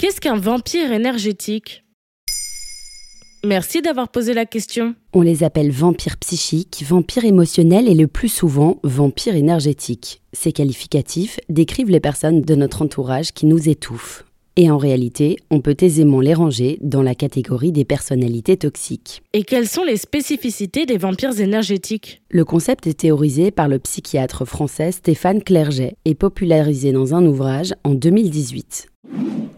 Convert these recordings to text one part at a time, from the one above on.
Qu'est-ce qu'un vampire énergétique ? Merci d'avoir posé la question. On les appelle vampires psychiques, vampires émotionnels et le plus souvent vampires énergétiques. Ces qualificatifs décrivent les personnes de notre entourage qui nous étouffent. Et en réalité, on peut aisément les ranger dans la catégorie des personnalités toxiques. Et quelles sont les spécificités des vampires énergétiques ? Le concept est théorisé par le psychiatre français Stéphane Clerget et popularisé dans un ouvrage en 2018.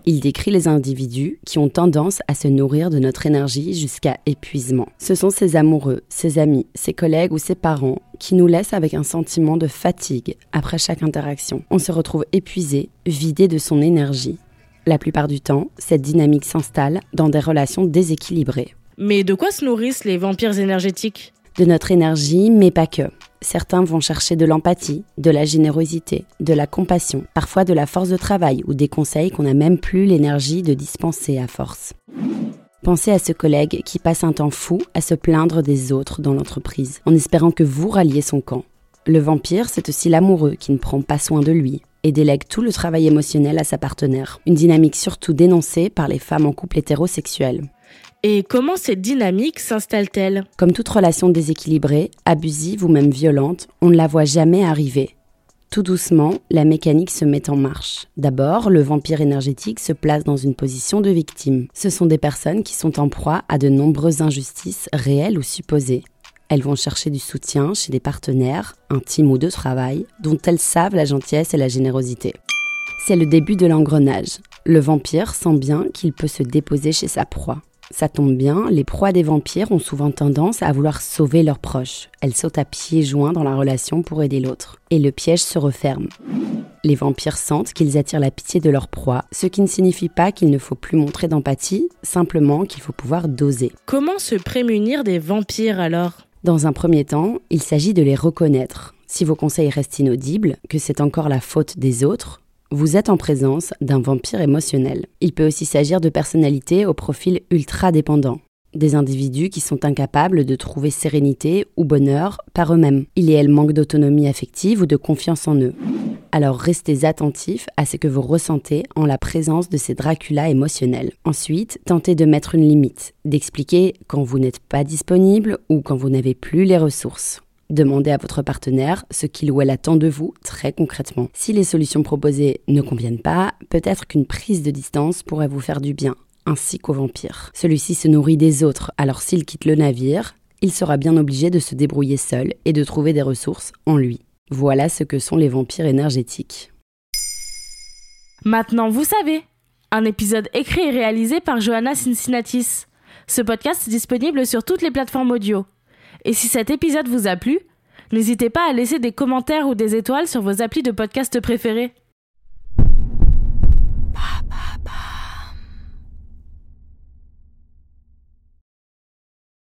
Il décrit les individus qui ont tendance à se nourrir de notre énergie jusqu'à épuisement. Ce sont ses amoureux, ses amis, ses collègues ou ses parents qui nous laissent avec un sentiment de fatigue après chaque interaction. On se retrouve épuisé, vidé de son énergie. La plupart du temps, cette dynamique s'installe dans des relations déséquilibrées. Mais de quoi se nourrissent les vampires énergétiques ? De notre énergie, mais pas que. Certains vont chercher de l'empathie, de la générosité, de la compassion, parfois de la force de travail ou des conseils qu'on n'a même plus l'énergie de dispenser à force. Pensez à ce collègue qui passe un temps fou à se plaindre des autres dans l'entreprise, en espérant que vous ralliez son camp. Le vampire, c'est aussi l'amoureux qui ne prend pas soin de lui et délègue tout le travail émotionnel à sa partenaire. Une dynamique surtout dénoncée par les femmes en couple hétérosexuel. Et comment cette dynamique s'installe-t-elle ? Comme toute relation déséquilibrée, abusive ou même violente, on ne la voit jamais arriver. Tout doucement, la mécanique se met en marche. D'abord, le vampire énergétique se place dans une position de victime. Ce sont des personnes qui sont en proie à de nombreuses injustices réelles ou supposées. Elles vont chercher du soutien chez des partenaires, intimes ou de travail, dont elles savent la gentillesse et la générosité. C'est le début de l'engrenage. Le vampire sent bien qu'il peut se déposer chez sa proie. Ça tombe bien, les proies des vampires ont souvent tendance à vouloir sauver leurs proches. Elles sautent à pieds joints dans la relation pour aider l'autre. Et le piège se referme. Les vampires sentent qu'ils attirent la pitié de leur proie, ce qui ne signifie pas qu'il ne faut plus montrer d'empathie, simplement qu'il faut pouvoir doser. Comment se prémunir des vampires alors ? Dans un premier temps, il s'agit de les reconnaître. Si vos conseils restent inaudibles, que c'est encore la faute des autres, vous êtes en présence d'un vampire émotionnel. Il peut aussi s'agir de personnalités au profil ultra-dépendant, des individus qui sont incapables de trouver sérénité ou bonheur par eux-mêmes. Ils et elles manquent d'autonomie affective ou de confiance en eux. Alors restez attentifs à ce que vous ressentez en la présence de ces Dracula émotionnels. Ensuite, tentez de mettre une limite, d'expliquer quand vous n'êtes pas disponible ou quand vous n'avez plus les ressources. Demandez à votre partenaire ce qu'il ou elle attend de vous très concrètement. Si les solutions proposées ne conviennent pas, peut-être qu'une prise de distance pourrait vous faire du bien, ainsi qu'au vampire. Celui-ci se nourrit des autres, alors s'il quitte le navire, il sera bien obligé de se débrouiller seul et de trouver des ressources en lui. Voilà ce que sont les vampires énergétiques. Maintenant, vous savez, un épisode écrit et réalisé par Johanna Cincinatis. Ce podcast est disponible sur toutes les plateformes audio. Et si cet épisode vous a plu, n'hésitez pas à laisser des commentaires ou des étoiles sur vos applis de podcast préférés.